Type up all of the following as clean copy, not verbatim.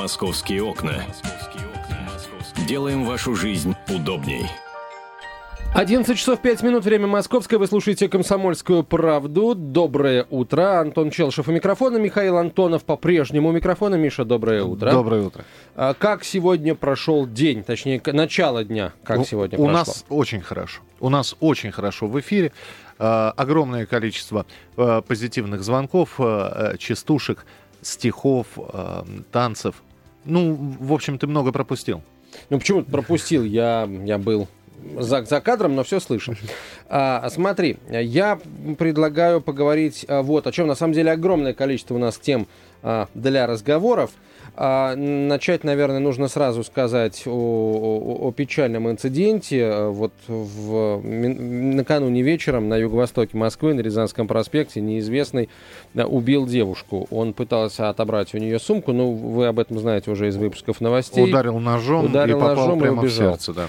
«Московские окна». Делаем вашу жизнь удобней. 11 часов 5 минут, время московское. Вы слушаете «Комсомольскую правду». Доброе утро. Антон Челышев у микрофона, Михаил Антонов по-прежнему у микрофона. Миша, доброе утро. Доброе утро. Как сегодня прошел день, точнее, начало дня, сегодня прошло? У нас очень хорошо. У нас очень хорошо в эфире. Огромное количество позитивных звонков, частушек, стихов, танцев. Ну, в общем, ты много пропустил. Ну, почему ты пропустил? Я был... За кадром, но все слышно. Смотри, я предлагаю поговорить вот о чем. На самом деле огромное количество у нас тем для разговоров. Начать, наверное, нужно сразу сказать о печальном инциденте. Вот накануне вечером на юго-востоке Москвы, на Рязанском проспекте, неизвестный убил девушку. Он пытался отобрать у нее сумку, но вы об этом знаете уже из выпусков новостей. Ударил ножом и попал прямо в сердце, да.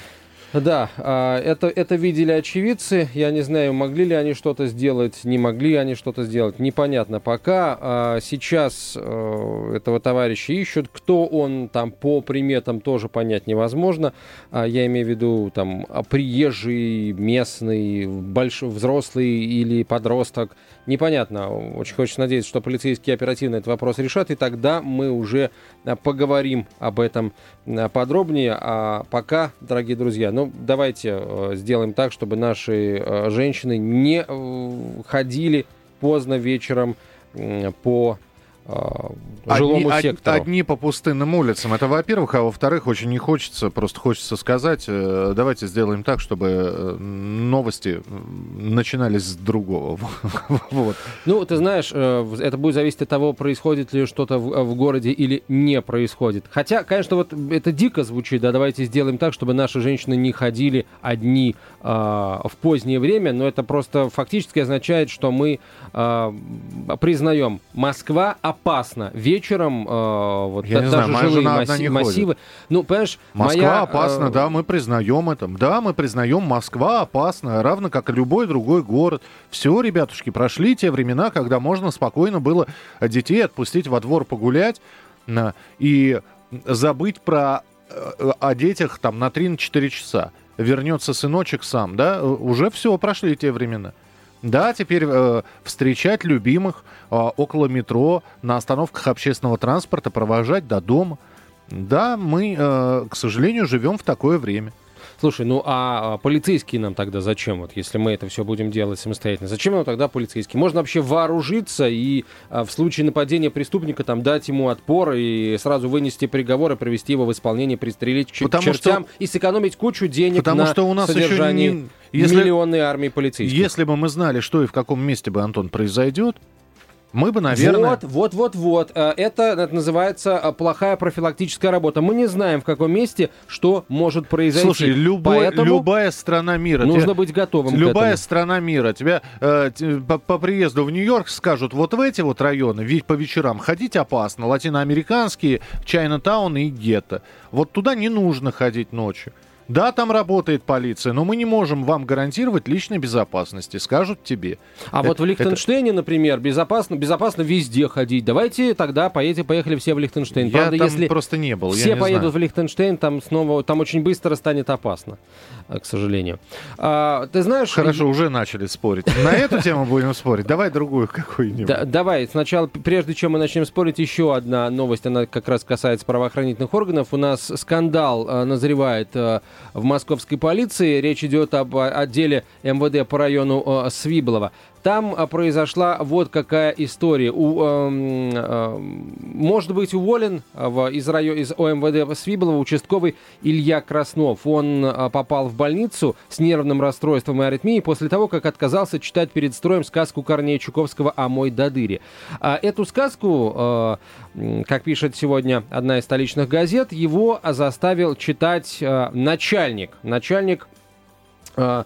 Да, это видели очевидцы. Я не знаю, могли ли они что-то сделать, не могли они что-то сделать. Непонятно пока. Сейчас этого товарища ищут. Кто он там по приметам, тоже понять невозможно. Я имею в виду там приезжий, местный, большой, взрослый или подросток. Непонятно. Очень хочется надеяться, что полицейские оперативно этот вопрос решат. И тогда мы уже поговорим об этом подробнее. А пока, дорогие друзья, ну, давайте сделаем так, чтобы наши женщины не ходили поздно вечером по жилому сектору. Одни по пустынным улицам. Это, во-первых. А во-вторых, очень не хочется, просто хочется сказать, давайте сделаем так, чтобы новости начинались с другого. Вот. Ну, ты знаешь, это будет зависеть от того, происходит ли что-то в городе или не происходит. Хотя, конечно, вот это дико звучит, да, давайте сделаем так, чтобы наши женщины не ходили одни в позднее время, но это просто фактически означает, что мы признаем, Москва опасно. Вечером жилые массивы. Ну, понимаешь, Москва опасна, да, мы признаем это. Да, мы признаем, Москва опасна, равно как и любой другой город. Все, ребятушки, прошли те времена, когда можно спокойно было детей отпустить во двор погулять и забыть о детях там на 3-4 часа. Вернется сыночек сам, да, уже все, прошли те времена. Да, теперь встречать любимых около метро, на остановках общественного транспорта, провожать до дома. Да, мы, к сожалению, живем в такое время. Слушай, ну а полицейские нам тогда зачем, вот если мы это все будем делать самостоятельно? Зачем нам тогда полицейские? Можно вообще вооружиться и в случае нападения преступника там дать ему отпор и сразу вынести приговор и привести его в исполнение, пристрелить чертям и сэкономить кучу денег на содержании миллионной армии полицейских. Если бы мы знали, что и в каком месте бы, Антон, произойдет, мы бы, наверное... Вот. Это называется плохая профилактическая работа. Мы не знаем, в каком месте что может произойти. Слушай, любая страна мира... Нужно быть готовым к этому. Любая страна мира. Тебя по приезду в Нью-Йорк скажут, вот в эти вот районы, ведь по вечерам ходить опасно. Латиноамериканские, Чайнатаун и гетто. Вот туда не нужно ходить ночью. Да, там работает полиция, но мы не можем вам гарантировать личной безопасности, скажут тебе. Вот в Лихтенштейне, например, безопасно везде ходить. Давайте тогда поехали все в Лихтенштейн. Правда, там если просто не был. Все поедут в Лихтенштейн, там очень быстро станет опасно, к сожалению. Ты знаешь... Хорошо, уже начали спорить. На эту тему будем спорить. Давай другую какую-нибудь. Давай, сначала, прежде чем мы начнем спорить, еще одна новость, она как раз касается правоохранительных органов. У нас скандал назревает... в московской полиции. Речь идет об отделе МВД по району Свиблово. Там произошла вот какая история. Может быть уволен из ОМВД Свиблова участковый Илья Краснов. Он попал в больницу с нервным расстройством и аритмией после того, как отказался читать перед строем сказку Корнея Чуковского «О мой дадыре». Эту сказку, как пишет сегодня одна из столичных газет, его заставил читать начальник по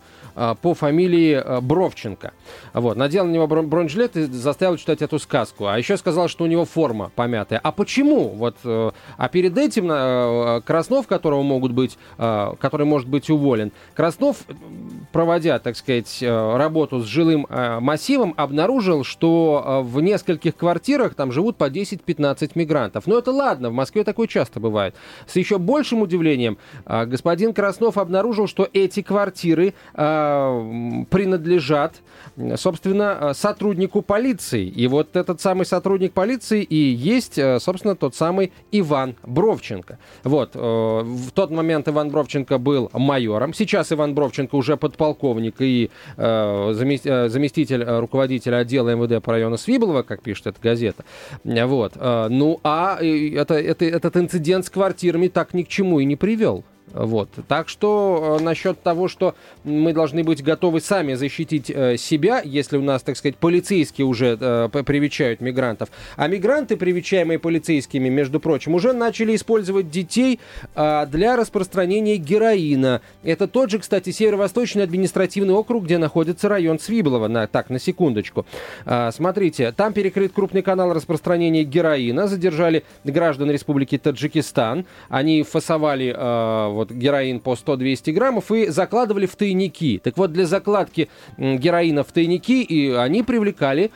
фамилии Бровченко. Вот. Надел на него бронежилет и заставил читать эту сказку. А еще сказал, что у него форма помятая. А почему? Вот. А перед этим Краснов, который может быть уволен, Краснов, проводя, так сказать, работу с жилым массивом, обнаружил, что в нескольких квартирах там живут по 10-15 мигрантов. Но это ладно, в Москве такое часто бывает. С еще большим удивлением господин Краснов обнаружил, что эти квартиры принадлежат, собственно, сотруднику полиции. И вот этот самый сотрудник полиции и есть, собственно, тот самый Иван Бровченко. Вот. В тот момент Иван Бровченко был майором. Сейчас Иван Бровченко уже подполковник и заместитель руководителя отдела МВД по району Свиблово, как пишет эта газета. Вот. Ну, а этот инцидент с квартирами так ни к чему и не привел. Вот. Так что насчет того, что мы должны быть готовы сами защитить себя, если у нас, так сказать, полицейские уже привечают мигрантов. А мигранты, привечаемые полицейскими, между прочим, уже начали использовать детей для распространения героина. Это тот же, кстати, северо-восточный административный округ, где находится район Свиблово. Так, на секундочку. Смотрите, там перекрыт крупный канал распространения героина. Задержали граждан Республики Таджикистан. Они фасовали героин по 100-200 граммов и закладывали в тайники. Так вот, для закладки героина в тайники и они привлекали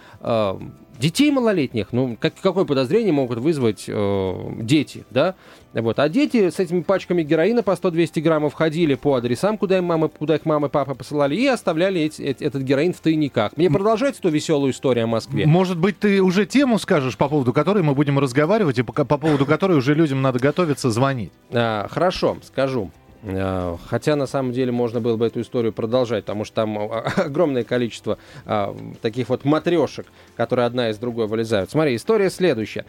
детей малолетних. Ну, какое подозрение могут вызвать дети, да? Вот. А дети с этими пачками героина по 100-200 граммов ходили по адресам, куда их мама и папа посылали, и оставляли этот героин в тайниках. Мне продолжается ту веселую историю о Москве. Может быть, ты уже тему скажешь, по поводу которой мы будем разговаривать, и по поводу которой уже людям надо готовиться звонить. Хорошо, скажу. Хотя, на самом деле, можно было бы эту историю продолжать, потому что там огромное количество таких вот матрешек, которые одна из другой вылезают. Смотри, история следующая.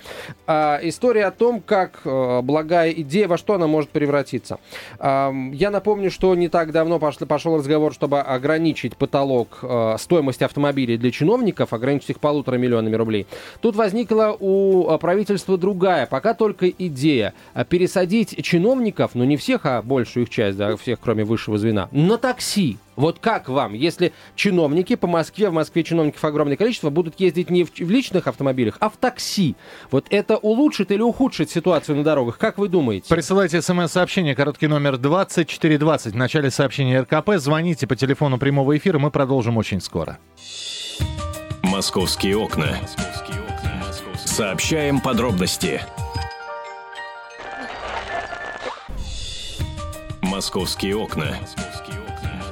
История о том, как благая идея, во что она может превратиться. Я напомню, что не так давно пошел разговор, чтобы ограничить потолок стоимости автомобилей для чиновников, ограничить их 1,5 миллиона рублей. Тут возникла у правительства другая, пока только идея. Пересадить чиновников, но не всех, а большую их часть, да, всех, кроме высшего звена, на такси. Вот как вам, если чиновники в Москве чиновников огромное количество, будут ездить не в личных автомобилях, а в такси? Вот это улучшит или ухудшит ситуацию на дорогах? Как вы думаете? Присылайте смс-сообщение, короткий номер 2420, в начале сообщения РКП, звоните по телефону прямого эфира, мы продолжим очень скоро. Московские окна. Сообщаем подробности. Московские окна.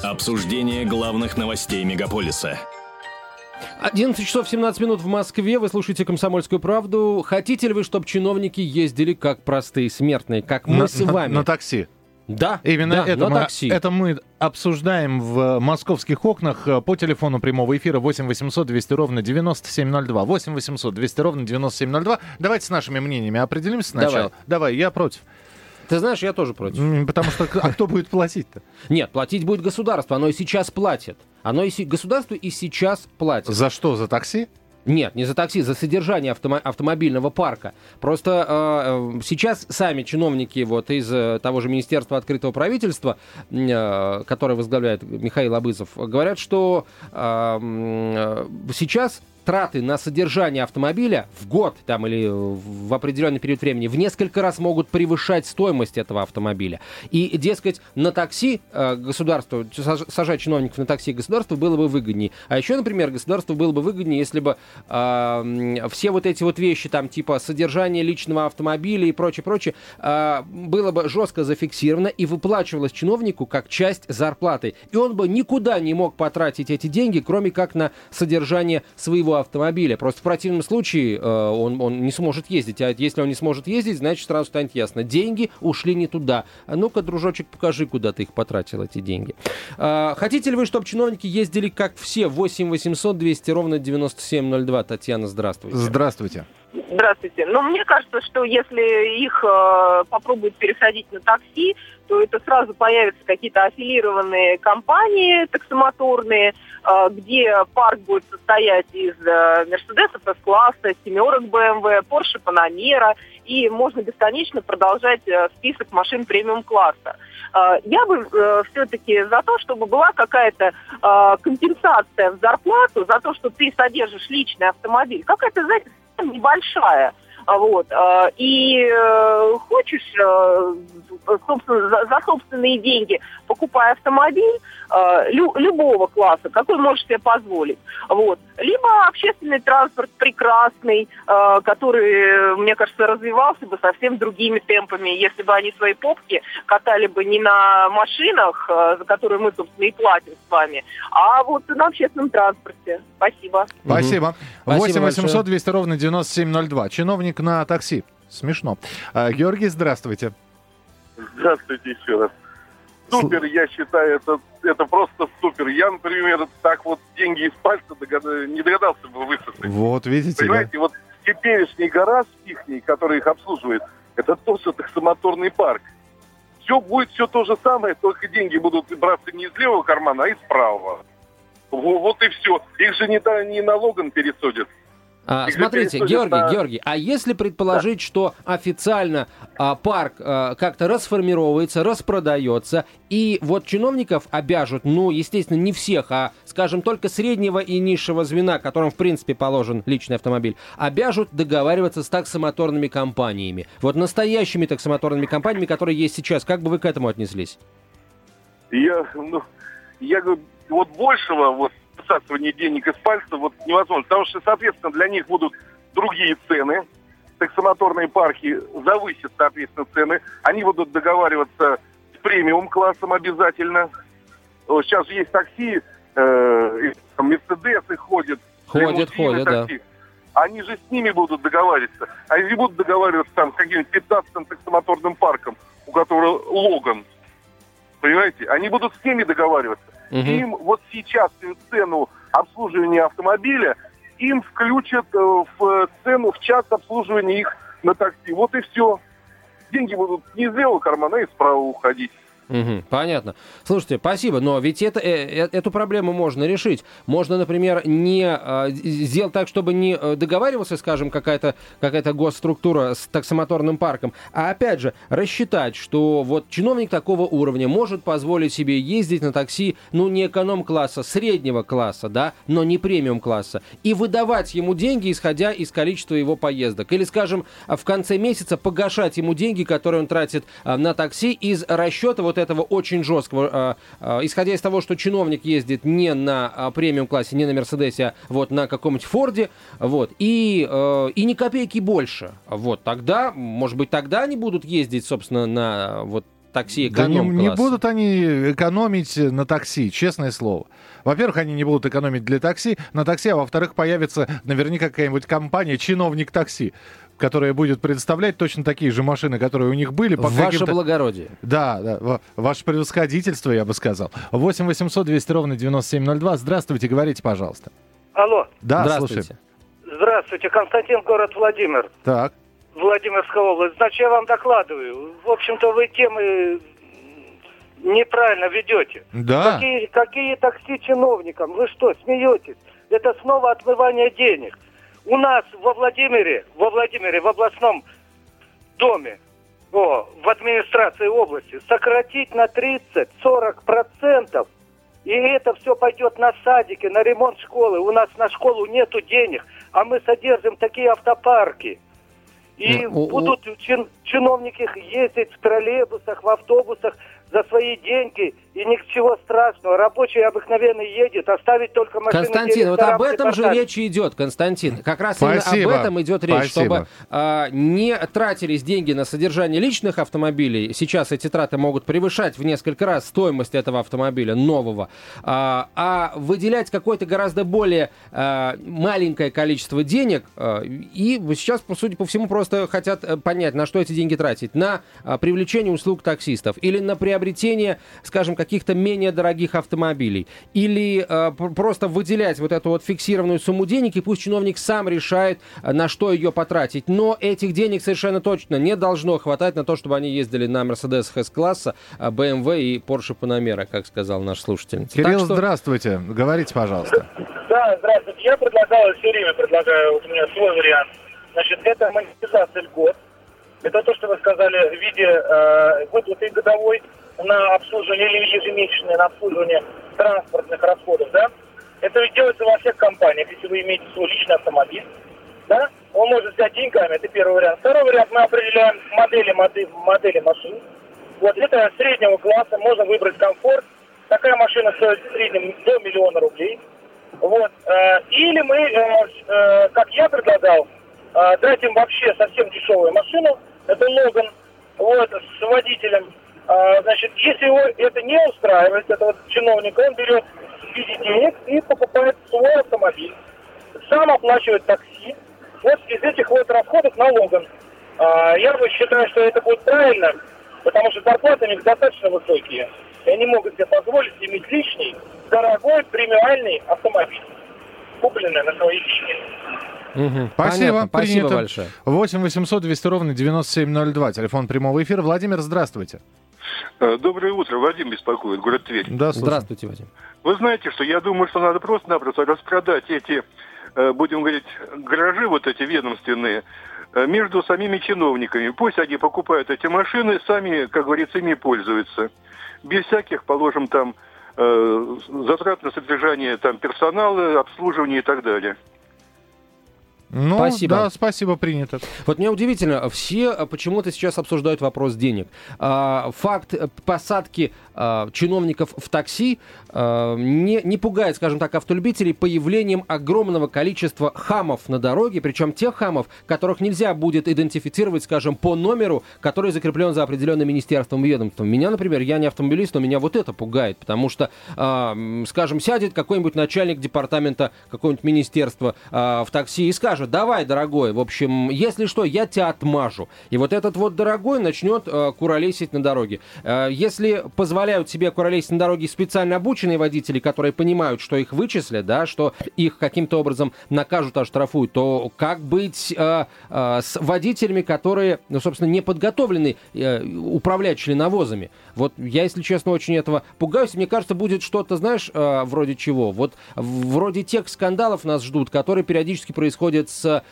Обсуждение главных новостей мегаполиса. 11 часов 17 минут в Москве. Вы слушаете «Комсомольскую правду». Хотите ли вы, чтобы чиновники ездили как простые смертные, как мы с вами? На такси. Да, именно да, это мы обсуждаем в «Московских окнах» по телефону прямого эфира 8 800 200 ровно 9702. 8 800 200 ровно 9702. Давайте с нашими мнениями определимся сначала. Давай я против. Ты знаешь, я тоже против. Потому что, а кто будет платить-то? Нет, платить будет государство, оно и сейчас платит. Государство и сейчас платит. За что, за такси? Нет, не за такси, за содержание автомобильного парка. Просто сейчас сами чиновники вот из того же Министерства открытого правительства, которое возглавляет Михаил Абызов, говорят, что сейчас траты на содержание автомобиля в год там, или в определенный период времени в несколько раз могут превышать стоимость этого автомобиля. И, дескать, на такси государству, сажать чиновников на такси государству было бы выгоднее. А еще, например, государству было бы выгоднее, если бы все вот эти вот вещи, там, типа содержание личного автомобиля и прочее, было бы жестко зафиксировано и выплачивалось чиновнику как часть зарплаты. И он бы никуда не мог потратить эти деньги, кроме как на содержание своего автомобиля. Просто в противном случае он не сможет ездить. А если он не сможет ездить, значит, сразу станет ясно. Деньги ушли не туда. А ну-ка, дружочек, покажи, куда ты их потратил, эти деньги. Хотите ли вы, чтобы чиновники ездили, как все? 8 800 200 ровно 9702. Татьяна, здравствуйте. Здравствуйте. Здравствуйте. Ну, мне кажется, что если их попробуют пересадить на такси, то это сразу появятся какие-то аффилированные компании таксомоторные, где парк будет состоять из Мерседесов С-класса, семерок БМВ, Порше Панамера, и можно бесконечно продолжать список машин премиум-класса. Я бы все-таки за то, чтобы была какая-то компенсация в зарплату за то, что ты содержишь личный автомобиль. Какая-то, знаете, небольшая. Вот. И хочешь, собственно, за собственные деньги, покупая автомобиль любого класса, какой можешь себе позволить. Вот. Либо общественный транспорт прекрасный, который, мне кажется, развивался бы совсем другими темпами, если бы они свои попки катали бы не на машинах, за которые мы, собственно, и платим с вами, а вот на общественном транспорте. Спасибо. Спасибо. 8-800-200-97-02. Чиновник на такси. Смешно. Георгий, здравствуйте. Здравствуйте еще раз. Супер, я считаю, это просто супер. Я, например, так вот деньги из пальца не догадался бы высосать. Вот, видите. Понимаете, да? Вот теперешний гараж ихний, который их обслуживает, это тоже таксомоторный парк. Все будет все то же самое, только деньги будут браться не из левого кармана, а из правого. Вот и все. Их же не налогом пересудят. Смотрите, Георгий, а если предположить, что официально парк как-то расформировывается, распродается, и вот чиновников обяжут, ну, естественно, не всех, а, скажем, только среднего и низшего звена, которым, в принципе, положен личный автомобиль, обяжут договариваться с таксомоторными компаниями. Вот настоящими таксомоторными компаниями, которые есть сейчас. Как бы вы к этому отнеслись? Я говорю, вот большего... вот. Высасывание денег из пальца вот невозможно, потому что, соответственно, для них будут другие цены. Таксомоторные парки завысят, соответственно, цены. Они будут договариваться с премиум-классом обязательно. Вот сейчас же есть такси, Мерседесы ходят, такси. Да. Они же с ними будут договариваться. Они будут договариваться там с каким-нибудь 15-м таксомоторным парком, у которого Логан. Понимаете? Они будут с ними договариваться. Угу. Им вот сейчас цену обслуживания автомобиля им включат в цену в час обслуживания их на такси. Вот и все. Деньги будут не из левого кармана, а из правого уходить. Угу, понятно. Слушайте, спасибо, но ведь эту проблему можно решить. Можно, например, не сделать так, чтобы не договаривался, скажем, какая-то госструктура с таксомоторным парком, а опять же рассчитать, что вот чиновник такого уровня может позволить себе ездить на такси, ну, не эконом-класса, среднего класса, да, но не премиум-класса, и выдавать ему деньги, исходя из количества его поездок. Или, скажем, в конце месяца погашать ему деньги, которые он тратит на такси, из расчета вот этого очень жесткого, исходя из того, что чиновник ездит не на премиум-классе, не на Мерседесе, а вот на каком-нибудь Форде, вот, и ни копейки больше. Вот, тогда, может быть, тогда они будут ездить, собственно, на вот такси эконом-класса. Да не будут они экономить на такси, честное слово. Во-первых, они не будут экономить на такси, а во-вторых, появится наверняка какая-нибудь компания, чиновник такси, которая будет предоставлять точно такие же машины, которые у них были. По ваше каким-то... благородие. Да, ваше превосходительство, я бы сказал. 8 800 200 ровно 9702. Здравствуйте, говорите, пожалуйста. Алло. Да, здравствуйте. Слушаем. Здравствуйте, Константин, город Владимир. Так. Владимирская область. Значит, я вам докладываю. В общем-то, вы темы неправильно ведете. Да. Какие такси чиновникам? Вы что, смеетесь? Это снова отмывание денег. У нас во Владимире, в областном доме, в администрации области, сократить на 30-40%, и это все пойдет на садики, на ремонт школы. У нас на школу нету денег, а мы содержим такие автопарки. И будут чиновники ездить в троллейбусах, в автобусах за свои деньги, и ничего страшного. Рабочий обыкновенно едет, оставить только машину. Константин, вот об этом же речь идет, Константин. Как раз именно об этом идет речь, чтобы не тратились деньги на содержание личных автомобилей. Сейчас эти траты могут превышать в несколько раз стоимость этого автомобиля нового. А выделять какое-то гораздо более маленькое количество денег. И сейчас, судя по всему, просто хотят понять, на что эти деньги тратить. На привлечение услуг таксистов или на приобретение, скажем, каких-то менее дорогих автомобилей. Или просто выделять вот эту вот фиксированную сумму денег, и пусть чиновник сам решает, на что ее потратить. Но этих денег совершенно точно не должно хватать на то, чтобы они ездили на Мерседесах С-класса, BMW и Porsche Panamera, как сказал наш слушатель. Кирилл, что... здравствуйте. Говорите, пожалуйста. Да, здравствуйте. Я предлагал, все время предлагаю, вот у меня свой вариант. Значит, это монетизация льгот. Это то, что вы сказали, в виде выплаты годовой на обслуживание или ежемесячное на обслуживание транспортных расходов, да? Это ведь делается во всех компаниях, если вы имеете свой личный автомобиль, да? Он может взять деньгами, это первый вариант. Второй вариант, мы определяем модели машин. Вот это среднего класса, можно выбрать комфорт. Такая машина стоит в среднем до 1 000 000 рублей. Вот. Или мы, как я предлагал, дать им вообще совсем дешевую машину, это Логан, вот, с водителем. Значит, если его это не устраивает, этого чиновника, он берет в виде денег и покупает свой автомобиль, сам оплачивает такси, вот из этих вот расходов на Логан. Я бы считаю, что это будет правильно, потому что зарплаты у них достаточно высокие, и они могут себе позволить иметь лишний, дорогой, премиальный автомобиль, купленный на свои деньги. Угу. Спасибо. Понятно, спасибо большое. 8 800 200 ровно 9702. Телефон прямого эфира. Владимир, здравствуйте. Доброе утро. Вадим беспокоит, город Тверь. Да, здравствуйте, Вадим. Вы знаете, что я думаю, что надо просто-напросто распродать эти, будем говорить, гаражи вот эти ведомственные между самими чиновниками. Пусть они покупают эти машины, сами, как говорится, ими пользуются. Без всяких, положим, там затрат на содержание там персонала, обслуживание и так далее. Ну, спасибо. Да, спасибо, принято. Вот мне удивительно, все почему-то сейчас обсуждают вопрос денег. Факт посадки чиновников в такси не пугает, скажем так, автолюбителей появлением огромного количества хамов на дороге, причем тех хамов, которых нельзя будет идентифицировать, скажем, по номеру, который закреплен за определенным министерством и ведомством. Меня, например, я не автомобилист, но меня вот это пугает, потому что, скажем, сядет какой-нибудь начальник департамента какого-нибудь министерства в такси и скажет: давай, дорогой, в общем, если что, я тебя отмажу. И вот этот вот дорогой начнет куролесить на дороге. Если позволяют себе куролесить на дороге специально обученные водители, которые понимают, что их вычислят, да, что их каким-то образом накажут, оштрафуют, то как быть с водителями, которые, ну, собственно, не подготовлены управлять членовозами? Вот я, если честно, очень этого пугаюсь. Мне кажется, будет что-то, знаешь, вроде чего. Вот вроде тех скандалов нас ждут, которые периодически происходят с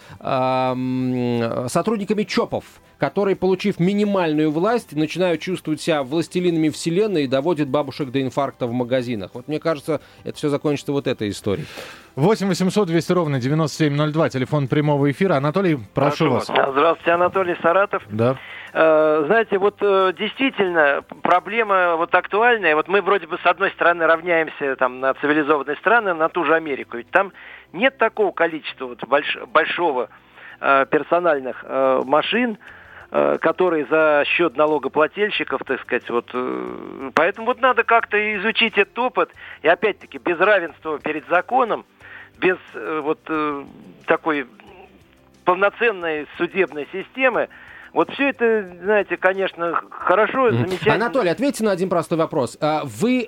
сотрудниками ЧОПов, которые, получив минимальную власть, начинают чувствовать себя властелинами вселенной и доводят бабушек до инфаркта в магазинах. Вот мне кажется, это все закончится вот этой историей. 8 800 200 ровно 9702, телефон прямого эфира. Анатолий, прошу вас. Здравствуйте, Анатолий, Саратов. Да. Знаете, вот действительно проблема вот актуальная. Вот мы вроде бы с одной стороны равняемся там на цивилизованные страны, на ту же Америку. Ведь там нет такого количества вот большого персональных машин, которые за счет налогоплательщиков, так сказать, вот, поэтому вот надо как-то изучить этот опыт, и опять-таки без равенства перед законом, без вот такой полноценной судебной системы, вот все это, знаете, конечно, хорошо, замечательно. Анатолий, ответьте на один простой вопрос. Вы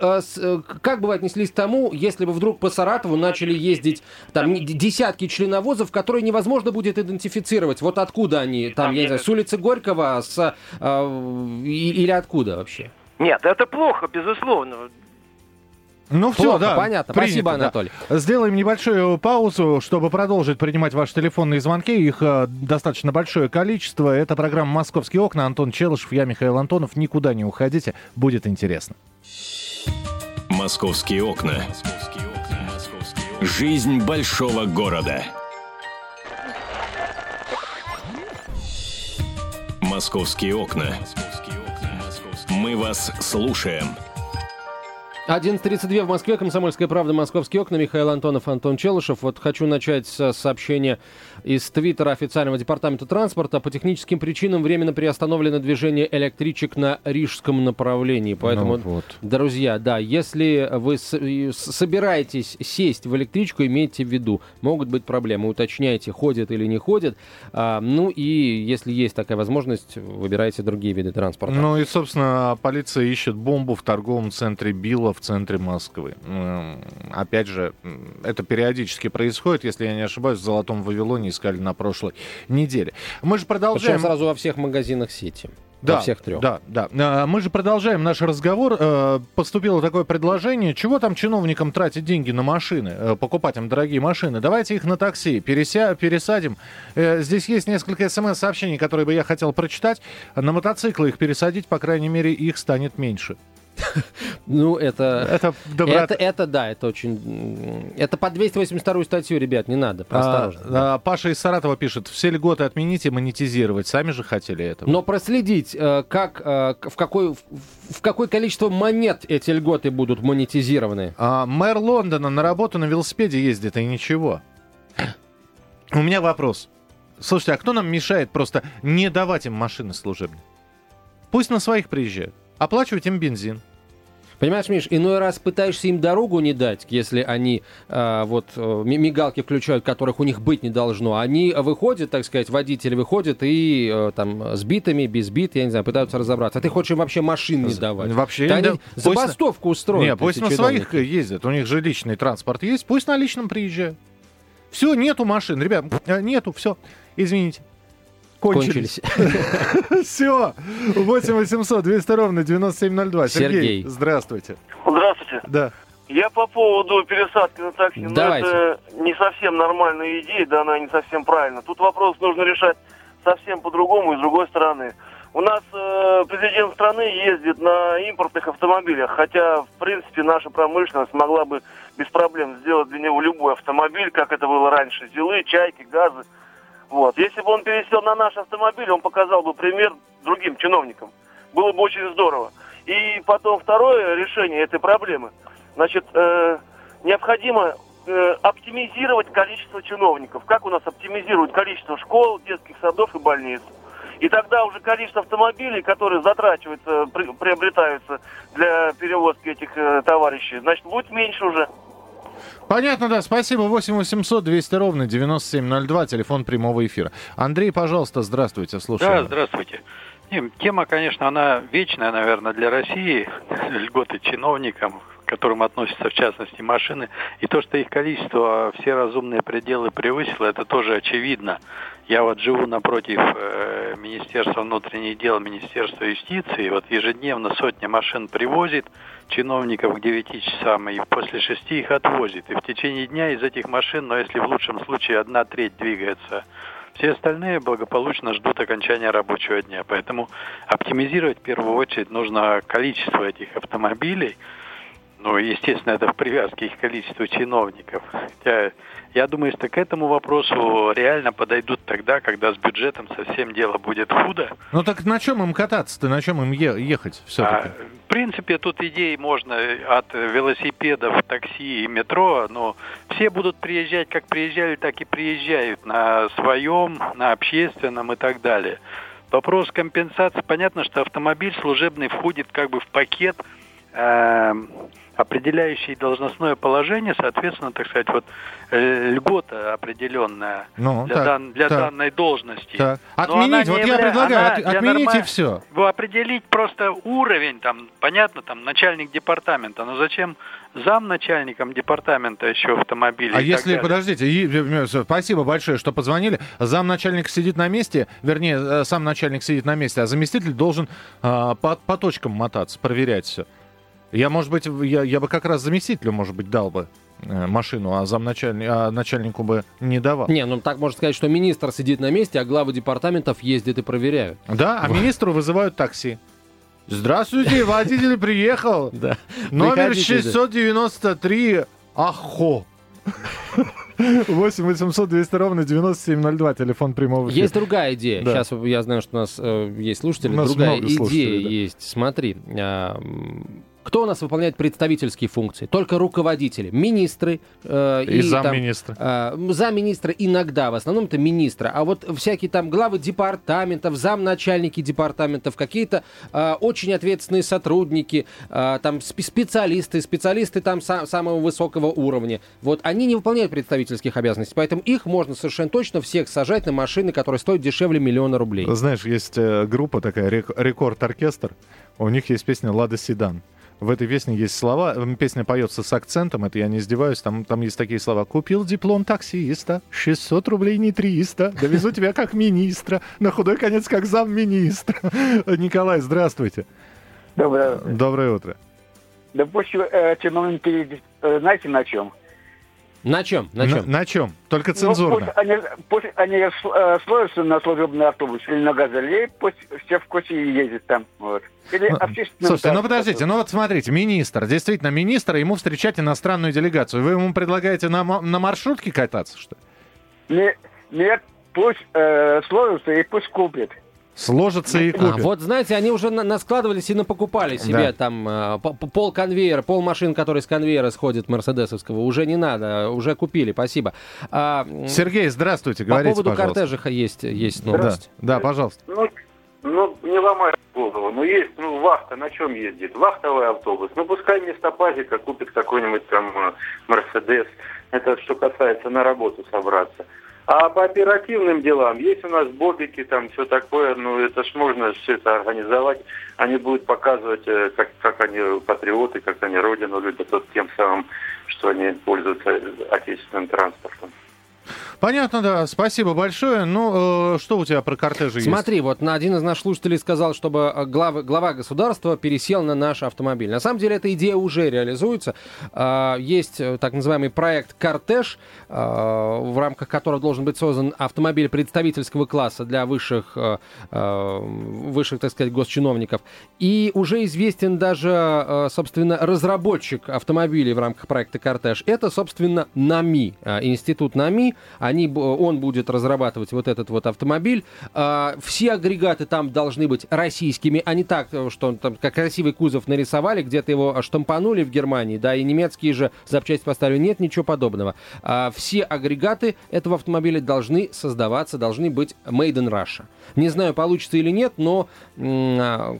как бы отнеслись к тому, если бы вдруг по Саратову начали ездить там десятки членовозов, которые невозможно будет идентифицировать? Вот откуда они, там, я не знаю, с улицы Горького или откуда вообще? Нет, это плохо, безусловно. Ну все, плохо, да, понятно. Принято, спасибо, Анатолий. Да. Сделаем небольшую паузу, чтобы продолжить принимать ваши телефонные звонки. Их достаточно большое количество. Это программа «Московские окна». Антон Челышев, я Михаил Антонов. Никуда не уходите, будет интересно. «Московские окна». Жизнь большого города. «Московские окна». Мы вас слушаем. 11:32 в Москве. «Комсомольская правда», «Московские окна». Михаил Антонов, Антон Челышев. Вот хочу начать с сообщения из Твиттера официального департамента транспорта. По техническим причинам временно приостановлено движение электричек на Рижском направлении. Поэтому, ну вот, друзья, да, если вы собираетесь сесть в электричку, имейте в виду, могут быть проблемы. Уточняйте, ходят или не ходят. Ну и если есть такая возможность, выбирайте другие виды транспорта. Ну и, собственно, полиция ищет бомбу в торговом центре Билла в центре Москвы. Опять же, это периодически происходит. Если я не ошибаюсь, в Золотом Вавилоне искали на прошлой неделе. Мы же продолжаем... Причем сразу во всех магазинах сети. Да, во всех трех. Да, да. Мы же продолжаем наш разговор. Поступило такое предложение. Чего там чиновникам тратить деньги на машины? Покупать им дорогие машины. Давайте их на такси пересадим. Здесь есть несколько смс-сообщений, которые бы я хотел прочитать. На мотоциклы их пересадить, по крайней мере, их станет меньше. Ну, это очень... Это по 282-ю статью, ребят, не надо, осторожно. Паша из Саратова пишет, все льготы отмените, монетизировать, сами же хотели этого. Но проследить, в какое количество монет эти льготы будут монетизированы. Мэр Лондона на работу на велосипеде ездит, и ничего. У меня вопрос. Слушайте, а кто нам мешает просто не давать им машины служебные? Пусть на своих приезжают. Оплачивать им бензин. Понимаешь, Миш, иной раз пытаешься им дорогу не дать, если они мигалки включают, которых у них быть не должно. Они выходят, так сказать, водители выходят и там с битами, без бит, я не знаю, пытаются разобраться. А ты хочешь им вообще машин не давать. Вообще они забастовку устроят. Нет, пусть на своих ездят, у них же личный транспорт есть, пусть на личном приезжают. Все, нету машин, ребят, нету, все, извините. Кончились. Все. 8-800-200-97-02. Сергей, здравствуйте. Здравствуйте. Да. Я по поводу пересадки на такси. Давайте. Это не совсем нормальная идея, да, она не совсем правильна. Тут вопрос нужно решать совсем по-другому и с другой стороны. У нас президент страны ездит на импортных автомобилях, хотя, в принципе, наша промышленность могла бы без проблем сделать для него любой автомобиль, как это было раньше. Зилы, чайки, газы. Вот. Если бы он пересел на наш автомобиль, он показал бы пример другим чиновникам. Было бы очень здорово. И потом второе решение этой проблемы. Значит, необходимо оптимизировать количество чиновников. Как у нас оптимизируют количество школ, детских садов и больниц? И тогда уже количество автомобилей, которые затрачиваются, приобретаются для перевозки этих товарищей, значит, будет меньше уже. Понятно, да, спасибо. 8-800-200-97-02, телефон прямого эфира. Андрей, пожалуйста, здравствуйте, слушаю. Да, здравствуйте. Тема, конечно, она вечная, наверное, для России, льготы чиновникам, к которым относятся, в частности, машины. И то, что их количество все разумные пределы превысило, это тоже очевидно. Я вот живу напротив Министерства внутренних дел, Министерства юстиции. Вот ежедневно сотня машин привозит чиновников к 9 часам, и после 6 их отвозит. И в течение дня из этих машин, но если в лучшем случае 1/3 двигается, все остальные благополучно ждут окончания рабочего дня. Поэтому оптимизировать в первую очередь нужно количество этих автомобилей. Ну, естественно, это в привязке их количества чиновников. Хотя, я думаю, что к этому вопросу реально подойдут тогда, когда с бюджетом совсем дело будет худо. Ну так на чем им кататься-то, на чем им ехать все-таки? В принципе, тут идей можно от велосипедов, такси и метро, но все будут приезжать, как приезжали, так и приезжают на своем, на общественном и так далее. Вопрос компенсации. Понятно, что автомобиль служебный входит как бы в пакет, определяющие должностное положение, соответственно, так сказать, вот льгота определенная для данной должности. Так. Отменить, вот я предлагаю, отменить и все. Определить просто уровень, там, понятно, там, начальник департамента, но зачем замначальником департамента еще автомобилей? А если, подождите, спасибо большое, что позвонили, замначальник сидит на месте, вернее, сам начальник сидит на месте, а заместитель должен по точкам мотаться, проверять все. Я, может быть, я бы как раз заместителю, может быть, дал бы машину, а начальнику бы не давал. Не, ну так можно сказать, что министр сидит на месте, а главы департаментов ездят и проверяют. Да, а министру вызывают такси. Здравствуйте, водитель приехал. Номер 693. Ахо. 8-800-200-97-02, телефон прямого эфира. Есть другая идея. Да. Сейчас я знаю, что у нас есть слушатели. Другая идея слушателей, да. Есть. Смотри, Кто у нас выполняет представительские функции? Только руководители, министры и замминистра. Замминистра иногда, в основном это министра. А вот всякие там главы департаментов, замначальники департаментов, какие-то очень ответственные сотрудники, там специалисты там самого высокого уровня. Вот они не выполняют представительских обязанностей, поэтому их можно совершенно точно всех сажать на машины, которые стоят дешевле $1 миллион. Знаешь, есть группа такая, Рекорд Оркестр, у них есть песня «Лада Седан». В этой песне есть слова, песня поется с акцентом, это я не издеваюсь, там есть такие слова. «Купил диплом таксиста, 600 рублей не 300, довезу тебя как министра, на худой конец как замминистра». Николай, здравствуйте. Доброе утро. Доброе утро. Допустим, чиновники перейдет, знаете, на чем? На чем? На чем? Только цензурно. Ну, пусть они сложатся на служебный автобус или на газолей, пусть все в куче ездят там. Вот. Или общественный... Слушайте, подождите, вот смотрите, министр, действительно министр, ему встречать иностранную делегацию. Вы ему предлагаете на маршрутке кататься, что ли? Нет, пусть сложатся и пусть купят. Сложатся и купят. Вот, знаете, они уже наскладывались и напокупали себе там пол конвейера, пол машин, которые с конвейера сходят мерседесовского. Уже не надо, уже купили, спасибо. Сергей, здравствуйте, говорите, пожалуйста. По поводу кортежа есть новость. Да, пожалуйста. Не ломай голову. Есть, вахта на чем ездит? Вахтовый автобус. Пускай вместо пазика купит какой-нибудь там мерседес. Это что касается на работу собраться. А по оперативным делам, есть у нас бобики, там все такое, это ж можно все это организовать. Они будут показывать, как они патриоты, как они родину любят, тем самым, что они пользуются отечественным транспортом. Понятно, да. Спасибо большое. Что у тебя про кортежи есть? Смотри, вот один из наших слушателей сказал, чтобы глава государства пересел на наш автомобиль. На самом деле эта идея уже реализуется. Есть так называемый проект «Кортеж», в рамках которого должен быть создан автомобиль представительского класса для высших, так сказать, госчиновников. И уже известен даже, собственно, разработчик автомобилей в рамках проекта «Кортеж». Это, собственно, НАМИ, институт НАМИ. Он будет разрабатывать вот этот вот автомобиль. Все агрегаты там должны быть российскими, а не так, что там как красивый кузов нарисовали, где-то его оштампанули в Германии, да, и немецкие же запчасти поставили. Нет, ничего подобного. Все агрегаты этого автомобиля должны создаваться, должны быть made in Russia. Не знаю, получится или нет, но,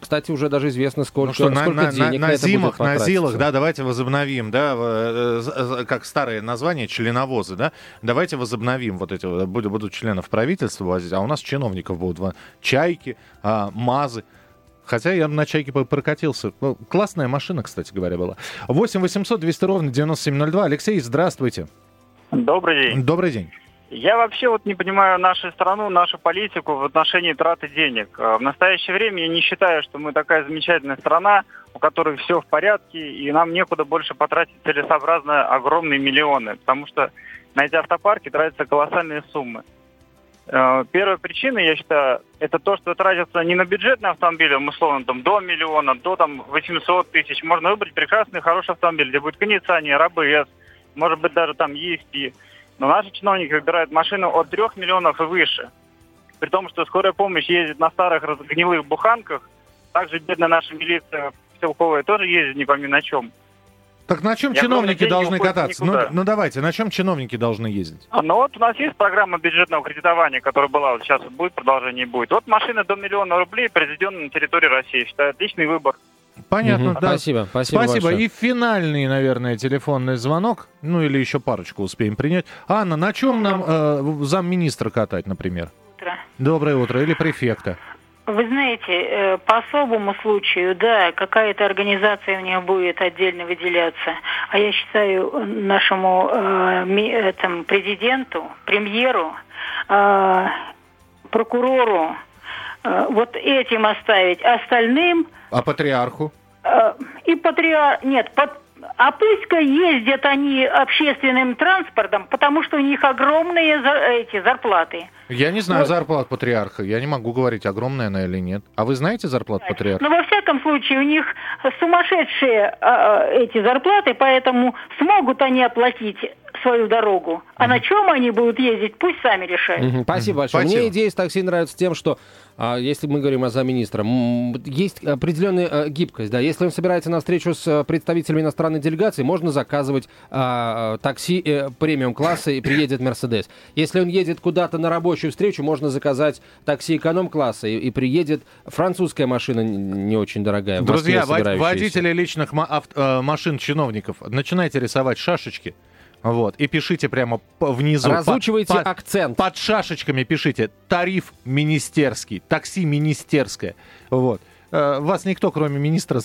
кстати, уже даже известно, сколько денег на это будет потратиться. На ЗИЛах, да, давайте возобновим, да, как старое название, членовозы, да, давайте возобновим вот эти, будут членов правительства возить, а у нас чиновников будут чайки, мазы. Хотя я на чайке прокатился. Классная машина, кстати говоря, была. 8 800 200 ровно 9702. Алексей, здравствуйте. Добрый день. Добрый день. Я вообще не понимаю нашу страну, нашу политику в отношении траты денег. В настоящее время я не считаю, что мы такая замечательная страна, у которой все в порядке, и нам некуда больше потратить целесообразно огромные миллионы, потому что на эти автопарки тратятся колоссальные суммы. Первая причина, я считаю, это то, что тратятся не на бюджетные автомобили, условно, там, до миллиона, до 800 тысяч. Можно выбрать прекрасный, хороший автомобиль, где будет кондиционер, АБС, может быть, даже там ESP. Но наши чиновники выбирают машину от 3 миллионов и выше. При том, что скорая помощь ездит на старых гнилых буханках. Также бедная наша милиция поселковая тоже ездит не помимо на чем. Так на чем чиновники должны кататься? Давайте, на чем чиновники должны ездить? У нас есть программа бюджетного кредитования, которая была, сейчас будет, продолжение будет. Машина до $1 миллион произведена на территории России. Считаю, отличный выбор. Понятно, да. Спасибо. И финальный, наверное, телефонный звонок. Или еще парочку успеем принять. Анна, на чем нам замминистра катать, например? Доброе утро. Или префекта? Вы знаете, по особому случаю, да, какая-то организация у них будет отдельно выделяться. А я считаю, нашему президенту, премьеру, прокурору вот этим оставить, остальным... А патриарху? Нет, а пусть-ка ездят они общественным транспортом, потому что у них огромные зарплаты. Я не знаю зарплат патриарха. Я не могу говорить, огромная она или нет. А вы знаете зарплат патриарха? Во всяком случае, у них сумасшедшие эти зарплаты, поэтому смогут они оплатить свою дорогу. А на чем они будут ездить, пусть сами решают. Спасибо большое. Спасибо. Мне идея с такси нравится тем, что, если мы говорим о замминистра, есть определенная гибкость. Да. Если он собирается на встречу с представителями иностранной делегации, можно заказывать такси премиум-класса, и приедет «Мерседес». Если он едет куда-то на рабочую встречу, можно заказать такси эконом-класса, и приедет французская машина, не очень дорогая. Друзья, водители личных машин чиновников, начинайте рисовать шашечки. Вот, и пишите прямо внизу. Разучивайте акцент. Под шашечками пишите тариф министерский, такси министерское. Вот. Вас никто, кроме министра,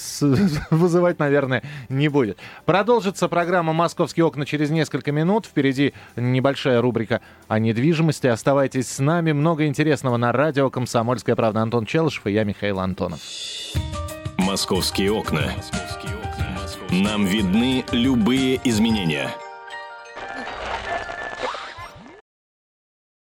вызывать, наверное, не будет. Продолжится программа «Московские окна» через несколько минут. Впереди небольшая рубрика о недвижимости. Оставайтесь с нами. Много интересного на радио «Комсомольская правда». Антон Челышев и я, Михаил Антонов. «Московские окна». Нам видны любые изменения.